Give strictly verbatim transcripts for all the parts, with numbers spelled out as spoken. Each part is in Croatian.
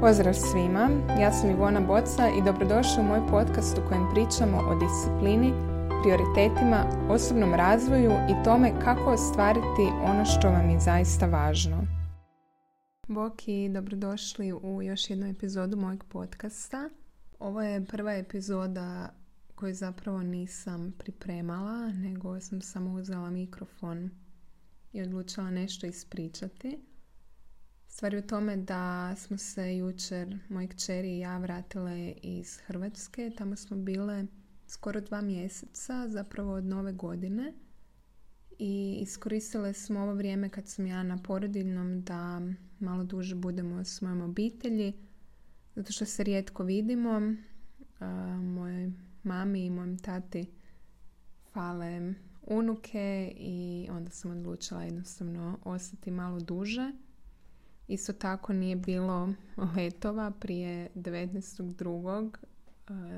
Pozdrav svima, ja sam Ivona Boca i dobrodošli u moj podcast u kojem pričamo o disciplini, prioritetima, osobnom razvoju i tome kako ostvariti ono što vam je zaista važno. Bok i dobrodošli u još jednu epizodu mojeg podcasta. Ovo je prva epizoda koju zapravo nisam pripremala, nego sam samo uzela mikrofon i odlučila nešto ispričati. Stvar je u tome da smo se jučer, moji kćeri i ja, vratile iz Hrvatske. Tamo smo bile skoro dva mjeseca, zapravo od nove godine. I iskoristile smo ovo vrijeme kad sam ja na porodiljnom da malo duže budemo s mojom obitelji. Zato što se rijetko vidimo. Mojoj mami i mojom tati fale unuke i onda sam odlučila jednostavno ostati malo duže. Isto tako nije bilo letova prije devetnaestog drugog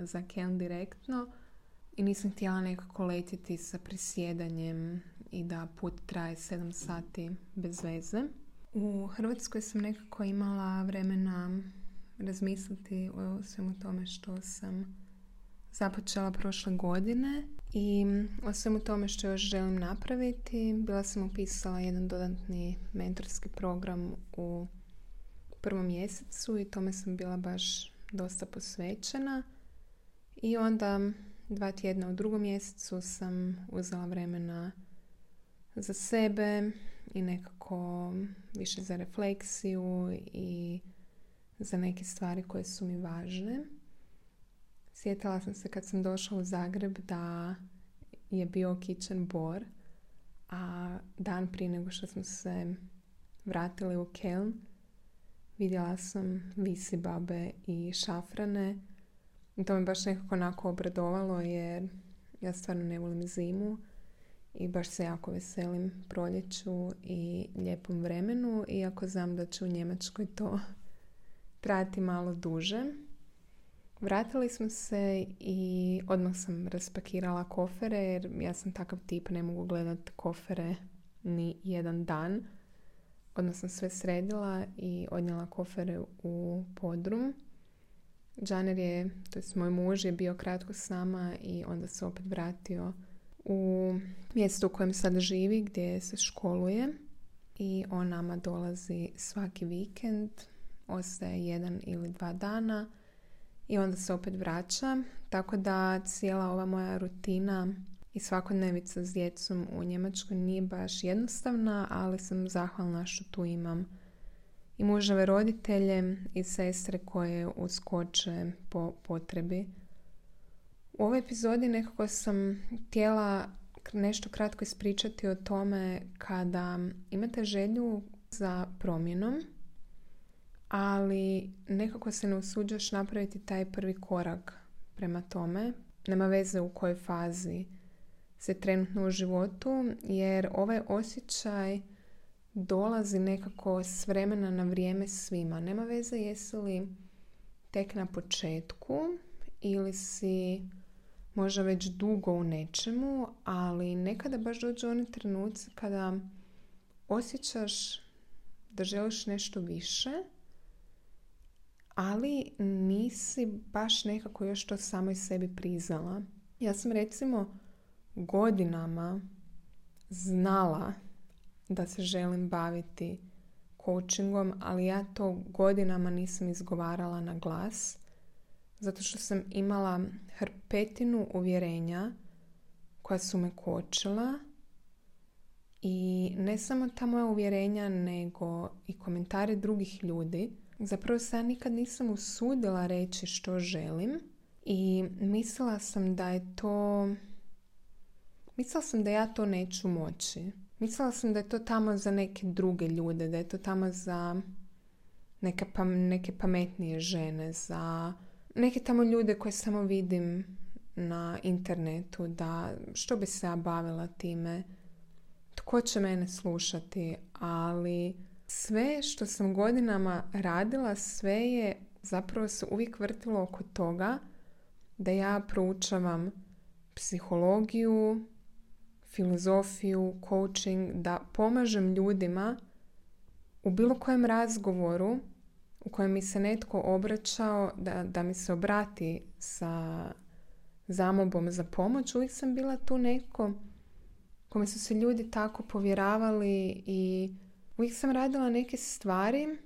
za Ken direktno i nisam htjela nekako letjeti sa presjedanjem i da put traje sedam sati bez veze. U Hrvatskoj sam nekako imala vremena razmisliti o svemu tome što sam započela prošle godine i o svemu tome što još želim napraviti. Bila sam upisala jedan dodatni mentorski program u prvom mjesecu i tome sam bila baš dosta posvećena. I onda dva tjedna u drugom mjesecu sam uzela vremena za sebe i nekako više za refleksiju i za neke stvari koje su mi važne. Sjetila sam se kad sam došla u Zagreb da je bio Kitchen Bor, a dan prije nego što smo se vratili u Keln vidjela sam visibabe i šafrane. I to me baš nekako onako obradovalo jer ja stvarno ne volim zimu i baš se jako veselim proljeću i lijepom vremenu, iako znam da ću u Njemačkoj to trajati malo duže. Vratili smo se i odmah sam raspakirala kofere jer ja sam takav tip, ne mogu gledati kofere ni jedan dan. Odmah sam sve sredila i odnijela kofere u podrum. Džaner je, to jest moj muž, je bio kratko s nama i onda se opet vratio u mjesto u kojem sad živi, gdje se školuje. I on nama dolazi svaki vikend, ostaje jedan ili dva dana. I onda se opet vraća, tako da cijela ova moja rutina i svakodnevica s djecom u Njemačkoj nije baš jednostavna, ali sam zahvalna što tu imam i muževe roditelje i sestre koje uskoče po potrebi. U ovoj epizodi nekako sam htjela nešto kratko ispričati o tome kada imate želju za promjenom, ali nekako se ne usuđaš napraviti taj prvi korak prema tome. Nema veze u kojoj fazi se trenutno u životu, jer ovaj osjećaj dolazi nekako s vremena na vrijeme svima. Nema veze jesi li tek na početku ili si možda već dugo u nečemu, ali nekada baš dođu oni trenuci kada osjećaš da želiš nešto više, ali nisi baš nekako još to samoj sebi priznala. Ja sam recimo godinama znala da se želim baviti coachingom, ali ja to godinama nisam izgovarala na glas, zato što sam imala hrpetinu uvjerenja koja su me kočila. I ne samo ta moja uvjerenja, nego i komentare drugih ljudi. Zapravo se ja nikad nisam usudila reći što želim i mislila sam da je to... Mislila sam da ja to neću moći. Mislila sam da je to tamo za neke druge ljude, da je to tamo za neke, pa, neke pametnije žene, za neke tamo ljude koje samo vidim na internetu, da što bi se ja bavila time, tko će mene slušati, ali... Sve što sam godinama radila, sve je zapravo se uvijek vrtilo oko toga da ja proučavam psihologiju, filozofiju, coaching, da pomažem ljudima u bilo kojem razgovoru u kojem mi se netko obraćao, da, da mi se obrati sa zamolbom za pomoć, uvijek sam bila tu neko kome su se ljudi tako povjeravali i uvijek sam radila neke stvari,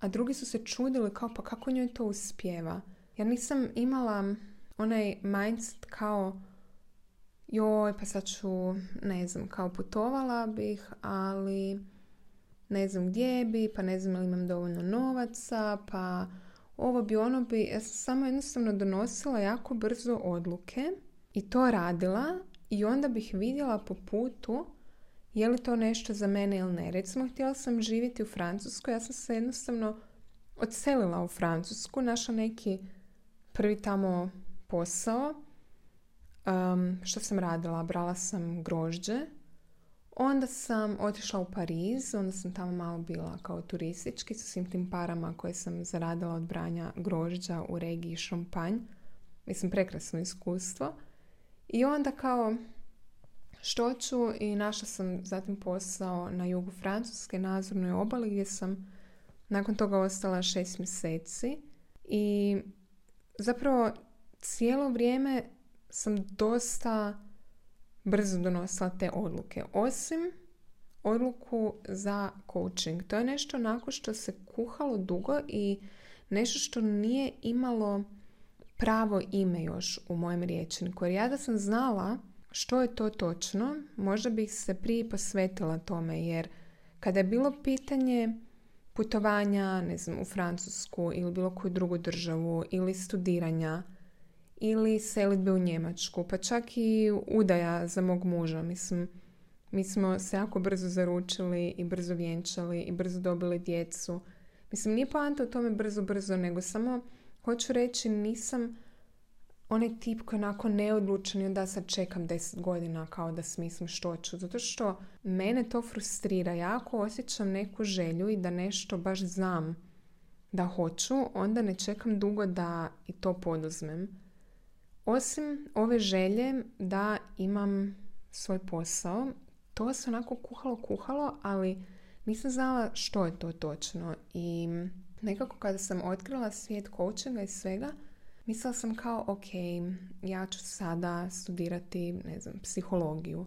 a drugi su se čudili kao pa kako njoj to uspijeva. Ja nisam imala onaj mindset kao joj pa sad ću, ne znam, kao putovala bih, ali ne znam gdje bi, pa ne znam li imam dovoljno novaca, pa ovo bi, ono bi. Ja sam samo jednostavno donosila jako brzo odluke i to radila i onda bih vidjela po putu je li to nešto za mene ili ne. Recimo, htjela sam živjeti u Francuskoj, ja sam se jednostavno odselila u Francusku, našla neki prvi tamo posao. Um, što sam radila? Brala sam grožđe. Onda sam otišla u Pariz, onda sam tamo malo bila kao turistički sa svim tim parama koje sam zaradila od branja grožđa u regiji Champagne. Mislim, prekrasno iskustvo. I onda kao što ću, i našla sam zatim posao na jugu Francuske, na Azurnoj obali, gdje sam nakon toga ostala šest mjeseci. I zapravo cijelo vrijeme sam dosta brzo donosila te odluke. Osim odluku za coaching. To je nešto onako što se kuhalo dugo i nešto što nije imalo pravo ime još u mojem rječniku. Jer ja da sam znala što je to točno, možda bih se prije posvetila tome. Jer kada je bilo pitanje putovanja, ne znam, u Francusku ili bilo koju drugu državu ili studiranja, ili selitbe u Njemačku, pa čak i udaja za mog muža. Mislim, mi smo se jako brzo zaručili i brzo vjenčali i brzo dobili djecu. Mislim, nije poanta u tome brzo, brzo, nego samo hoću reći, nisam onaj tip koji onako neodlučan da sad čekam deset godina kao da smislim što ću. Zato što mene to frustrira. Ja ako osjećam neku želju i da nešto baš znam da hoću, onda ne čekam dugo da i to poduzmem. Osim ove želje da imam svoj posao, to se onako kuhalo, kuhalo, ali nisam znala što je to točno. I nekako kada sam otkrila svijet coachinga i svega, mislila sam kao, ok, ja ću sada studirati, ne znam, psihologiju.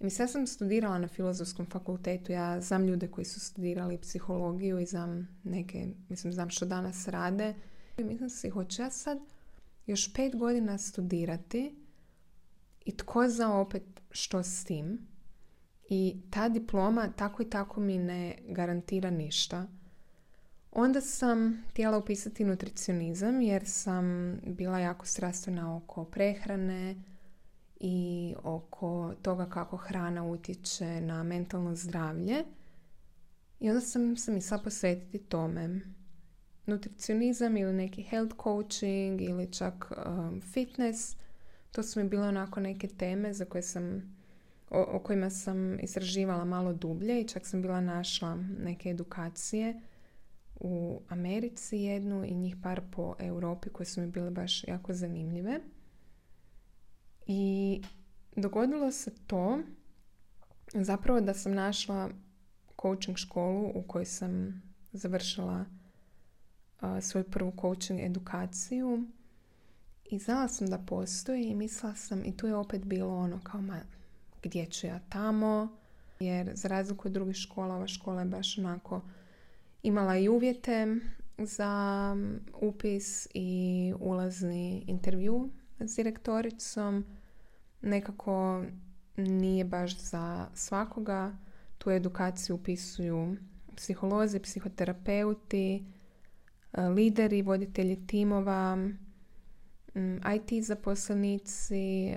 I mislim, ja sam studirala na Filozofskom fakultetu, ja znam ljude koji su studirali psihologiju i znam neke, mislim, znam što danas rade. I mislim si, hoću ja sad još pet godina studirati i tko zna opet što s tim. I ta diploma tako i tako mi ne garantira ništa. Onda sam htjela upisati nutricionizam jer sam bila jako strastvena oko prehrane i oko toga kako hrana utječe na mentalno zdravlje. I onda sam se mislila posvetiti tome. Nutricionizam ili neki health coaching ili čak um, fitness. To su mi bile onako neke teme za koje sam, o, o kojima sam istraživala malo dublje i čak sam bila našla neke edukacije u Americi jednu i njih par po Europi koje su mi bile baš jako zanimljive. I dogodilo se to zapravo da sam našla coaching školu u kojoj sam završila svoju prvu coaching edukaciju i znala sam da postoji i mislila sam, i tu je opet bilo ono kao, ma, gdje ću ja tamo, jer za razliku od drugih škola, ova škola je baš onako imala i uvjete za upis i ulazni intervju s direktoricom. Nekako nije baš za svakoga. Tu edukaciju upisuju psiholozi, psihoterapeuti, lideri, voditelji timova, I T zaposlenici,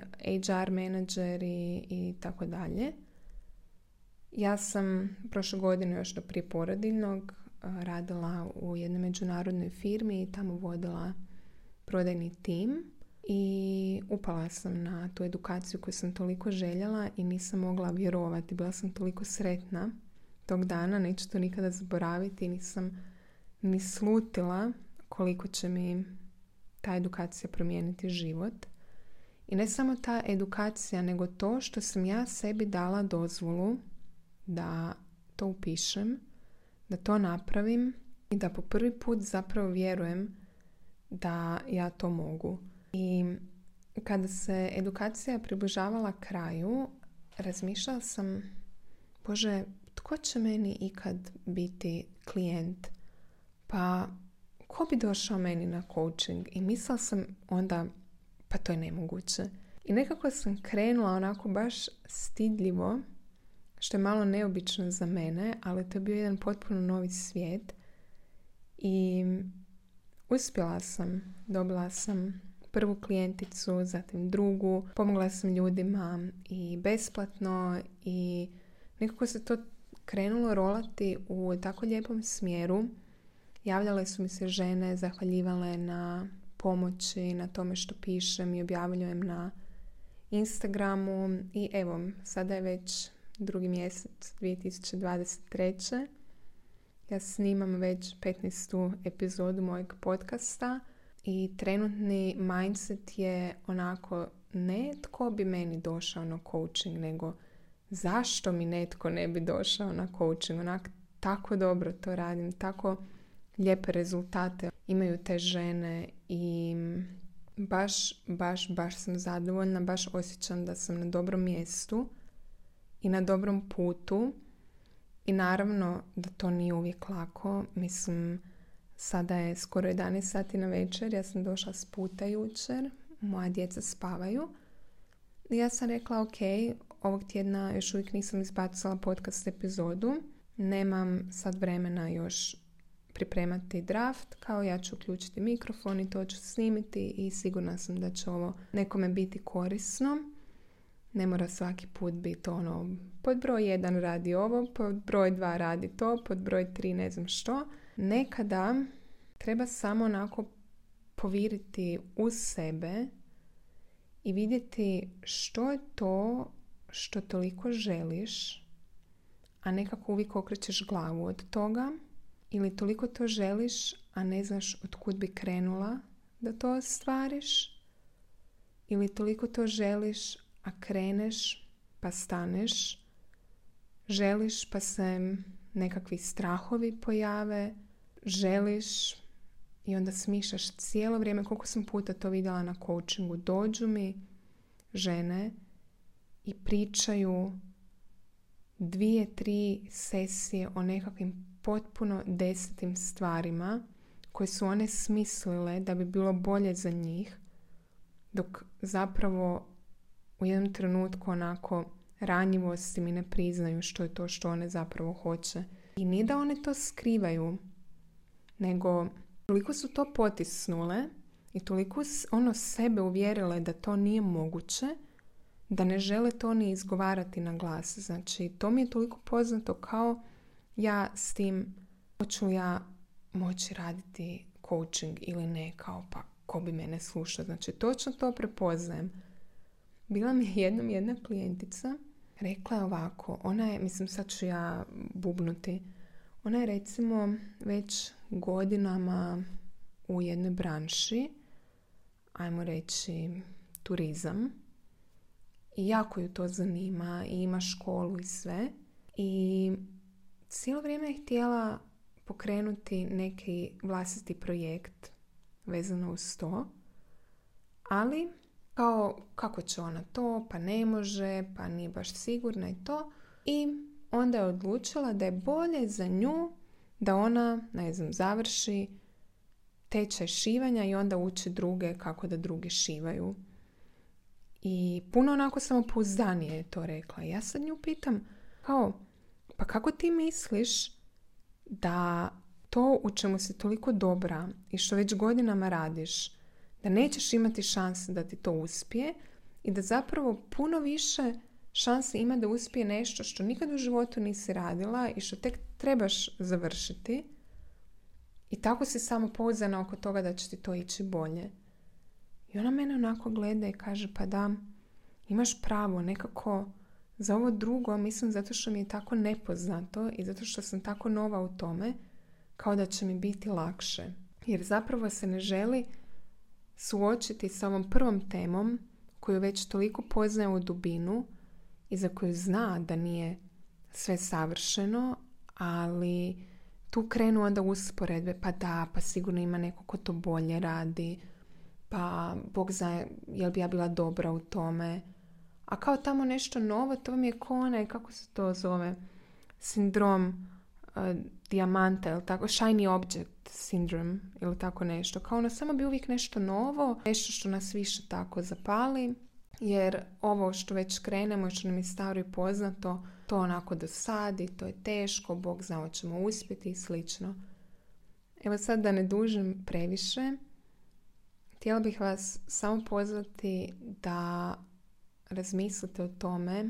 H R menadžeri i tako dalje. Ja sam prošle godine još do prije porodiljnog radila u jednoj međunarodnoj firmi i tamo vodila prodajni tim i upala sam na tu edukaciju koju sam toliko željela i nisam mogla vjerovati. Bila sam toliko sretna tog dana, neću to nikada zaboraviti, nisam mi slutila koliko će mi ta edukacija promijeniti život. I ne samo ta edukacija, nego to što sam ja sebi dala dozvolu da to upišem, da to napravim, i da po prvi put zapravo vjerujem da ja to mogu. I kada se edukacija približavala kraju, razmišljala sam, Bože, tko će meni ikad biti klijent? Pa ko bi došao meni na coaching? I mislila sam onda, pa to je nemoguće. I nekako sam krenula onako baš stidljivo, što je malo neobično za mene, ali to je bio jedan potpuno novi svijet. I uspjela sam, dobila sam prvu klijenticu, zatim drugu, pomogla sam ljudima i besplatno i nekako se to krenulo rolati u tako lijepom smjeru. Javljale su mi se žene, zahvaljivale na pomoći, na tome što pišem i objavljujem na Instagramu. I evo, sada je već drugi mjesec dvije tisuće dvadeset treće. Ja snimam već petnaestu epizodu mojeg podcasta i trenutni mindset je onako ne tko bi meni došao na coaching, nego zašto mi netko ne bi došao na coaching. Onak tako dobro to radim, tako lijepe rezultate imaju te žene i baš, baš, baš sam zadovoljna, baš osjećam da sam na dobrom mjestu i na dobrom putu. I naravno da to nije uvijek lako. Mislim, sada je skoro jedanaest sati na večer, ja sam došla s puta jučer, moja djeca spavaju. I ja sam rekla, ok, ovog tjedna još uvijek nisam izbacila podcast epizodu, nemam sad vremena još pripremati draft, kao ja ću uključiti mikrofon i to ću snimiti i sigurna sam da će ovo nekome biti korisno. Ne mora svaki put biti ono, pod broj jedan radi ovo, pod broj dva radi to, pod broj tri ne znam što. Nekada treba samo onako poviriti uz sebe i vidjeti što je to što toliko želiš, a nekako uvijek okrećeš glavu od toga, ili toliko to želiš, a ne znaš od kud bi krenula da to ostvariš, ili toliko to želiš, a kreneš pa staneš, želiš pa se nekakvi strahovi pojave, želiš i onda smišljaš cijelo vrijeme. Koliko sam puta to vidjela na coachingu, dođu mi žene i pričaju dvije, tri sesije o nekakvim potpuno desetim stvarima koje su one smislile da bi bilo bolje za njih, dok zapravo u jednom trenutku onako ranjivosti mi ne priznaju što je to što one zapravo hoće. I nije da one to skrivaju, nego toliko su to potisnule i toliko ono sebe uvjerile da to nije moguće, da ne žele to ni izgovarati na glas. Znači, to mi je toliko poznato kao ja s tim hoću ja moći raditi coaching ili ne, kao pa ko bi mene slušao. Znači, točno to prepoznajem. Bila mi je jednom jedna klijentica, rekla je ovako, ona je, mislim sad ću ja bubnuti, ona je recimo već godinama u jednoj branši, ajmo reći turizam, i jako ju to zanima i ima školu i sve. I cijelo vrijeme je htjela pokrenuti neki vlastiti projekt vezano uz to, ali kao kako će ona to, pa ne može, pa nije baš sigurna i to. I onda je odlučila da je bolje za nju da ona, ne znam, završi tečaj šivanja i onda uči druge kako da drugi šivaju. I puno onako samopouzdanije je to rekla. Ja sad nju pitam, kao, pa kako ti misliš da to u čemu si toliko dobra i što već godinama radiš, da nećeš imati šanse da ti to uspije i da zapravo puno više šanse ima da uspije nešto što nikad u životu nisi radila i što tek trebaš završiti, i tako si samopouzdana oko toga da će ti to ići bolje. I ona mene onako gleda i kaže, pa da, imaš pravo, nekako za ovo drugo, mislim zato što mi je tako nepoznato i zato što sam tako nova u tome, kao da će mi biti lakše. Jer zapravo se ne želi suočiti sa ovom prvom temom koju već toliko poznaje u dubinu i za koju zna da nije sve savršeno, ali tu krenu onda usporedbe, pa da, pa sigurno ima neko ko to bolje radi, pa Bog zna jel bi ja bila dobra u tome. A kao tamo nešto novo, to mi je kone, kako se to zove, sindrom uh, dijamanta, ili tako, shiny object syndrome, ili tako nešto. Kao ono, samo bi uvijek nešto novo, nešto što nas više tako zapali, jer ovo što već krenemo i što nam je staro i poznato, to onako dosadi, to je teško, Bog zna hoćemo uspjeti i slično. Evo sad da ne dužim previše, htjela bih vas samo pozvati da razmislite o tome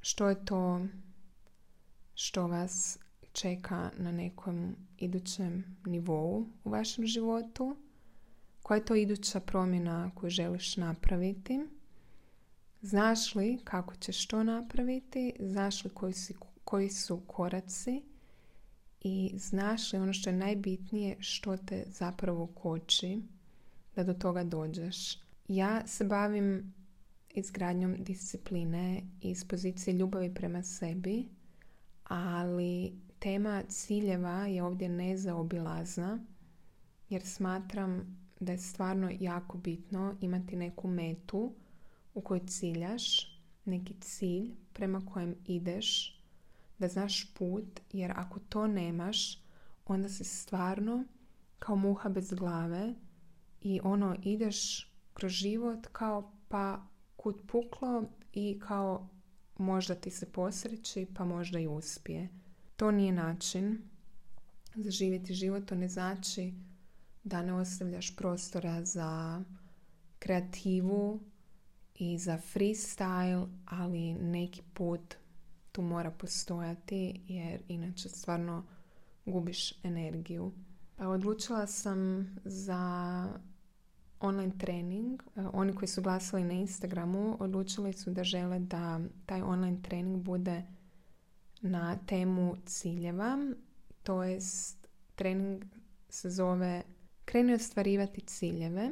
što je to što vas čeka na nekom idućem nivou u vašem životu, koja je to iduća promjena koju želiš napraviti, znaš li kako ćeš to napraviti, znaš li koji, si, koji su koraci i znaš li ono što je najbitnije što te zapravo koči da do toga dođeš. Ja se bavim izgradnjom discipline iz pozicije ljubavi prema sebi, ali tema ciljeva je ovdje nezaobilazna, jer smatram da je stvarno jako bitno imati neku metu u kojoj ciljaš, neki cilj prema kojem ideš, da znaš put, jer ako to nemaš, onda si stvarno kao muha bez glave i ono ideš kroz život kao pa kud puklo i kao možda ti se posreći pa možda i uspije. To nije način za živjeti život, to ne znači da ne ostavljaš prostora za kreativu i za freestyle, ali neki put tu mora postojati jer inače stvarno gubiš energiju. Odlučila sam za online trening. Oni koji su glasali na Instagramu odlučili su da žele da taj online trening bude na temu ciljeva. To jest trening se zove Krenu ostvarivati ciljeve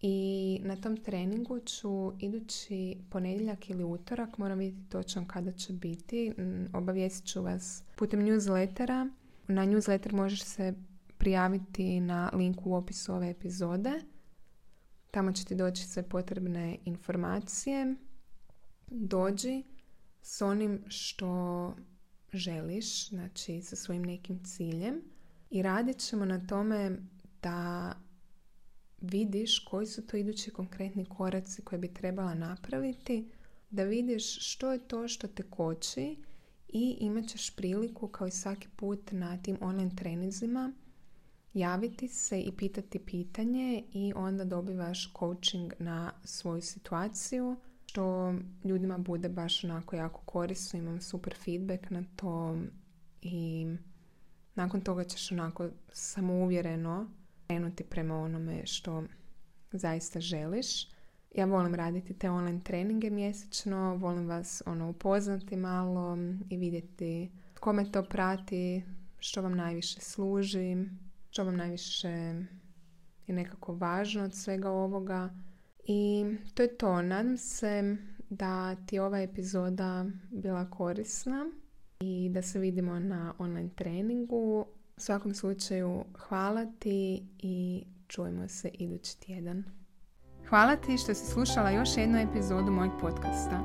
i na tom treningu ću idući ponedjeljak ili utorak, moram vidjeti točno kada će biti, obavijestit ću vas putem newslettera. Na newsletter možeš se prijaviti na linku u opisu ove epizode. Tamo će ti doći sve potrebne informacije. Dođi s onim što želiš, znači sa svojim nekim ciljem, i radit ćemo na tome da vidiš koji su to idući konkretni koraci koje bi trebala napraviti, da vidiš što je to što te koči i imat ćeš priliku kao i svaki put na tim online treninzima javiti se i pitati pitanje i onda dobivaš coaching na svoju situaciju, što ljudima bude baš onako jako korisno. Imam super feedback na to i nakon toga ćeš onako samouvjereno krenuti prema onome što zaista želiš. Ja volim raditi te online treninge mjesečno, volim vas ono upoznati malo i vidjeti kome to prati, što vam najviše služi, što vam najviše je nekako važno od svega ovoga. I to je to. Nadam se da ti ova epizoda bila korisna i da se vidimo na online treningu. U svakom slučaju, hvala ti i čujemo se idući tjedan. Hvala ti što si slušala još jednu epizodu mojeg podcasta.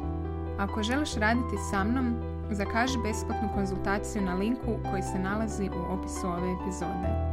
Ako želiš raditi sa mnom, zakaži besplatnu konzultaciju na linku koji se nalazi u opisu ove epizode.